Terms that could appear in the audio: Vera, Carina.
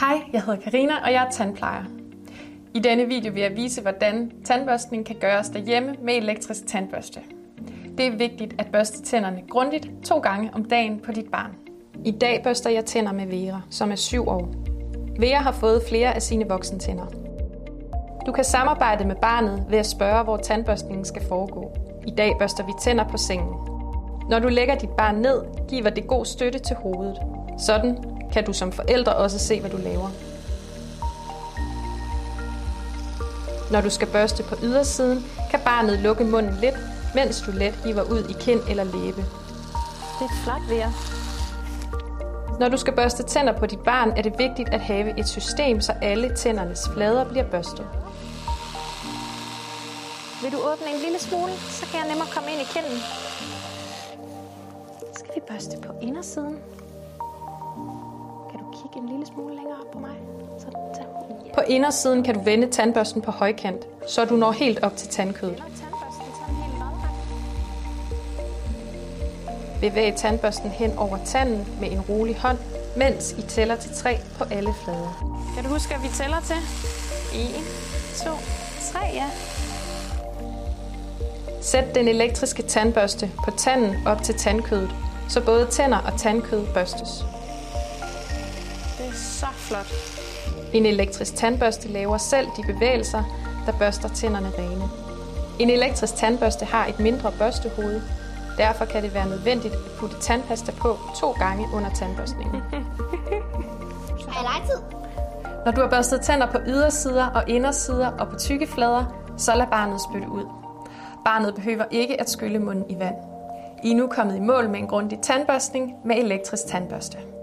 Hej, jeg hedder Carina, og jeg er tandplejer. I denne video vil jeg vise, hvordan tandbørstning kan gøres derhjemme med elektrisk tandbørste. Det er vigtigt at børste tænderne grundigt 2 gange om dagen på dit barn. I dag børster jeg tænder med Vera, som er 7 år. Vera har fået flere af sine voksentænder. Du kan samarbejde med barnet ved at spørge, hvor tandbørstningen skal foregå. I dag børster vi tænder på sengen. Når du lægger dit barn ned, giver det god støtte til hovedet. Sådan kan du som forældre også se, hvad du laver. Når du skal børste på ydersiden, kan barnet lukke munden lidt, mens du let hiver ud i kind eller læbe. Det er flot, Vera. Når du skal børste tænder på dit barn, er det vigtigt at have et system, så alle tændernes flader bliver børstet. Vil du åbne en lille smule, så kan jeg nemmere komme ind i kinden. Så skal vi børste på indersiden. Kan du kigge en lille smule længere op på mig? Sådan. På indersiden kan du vende tandbørsten på højkant, så du når helt op til tandkødet. Bevæg tandbørsten hen over tanden med en rolig hånd, mens I tæller til 3 på alle flader. Kan du huske, at vi tæller til? 1, 2, 3, ja. Sæt den elektriske tandbørste på tanden op til tandkødet, så både tænder og tandkød børstes. Det er så flot. En elektrisk tandbørste laver selv de bevægelser, der børster tænderne rene. En elektrisk tandbørste har et mindre børstehoved. Derfor kan det være nødvendigt at putte tandpasta på 2 gange under tandbørstningen. Når du har børstet tænder på ydersider og indersider og på tykke flader, så lad barnet spytte ud. Barnet behøver ikke at skylle munden i vand. I er nu kommet i mål med en grundig tandbørstning med elektrisk tandbørste.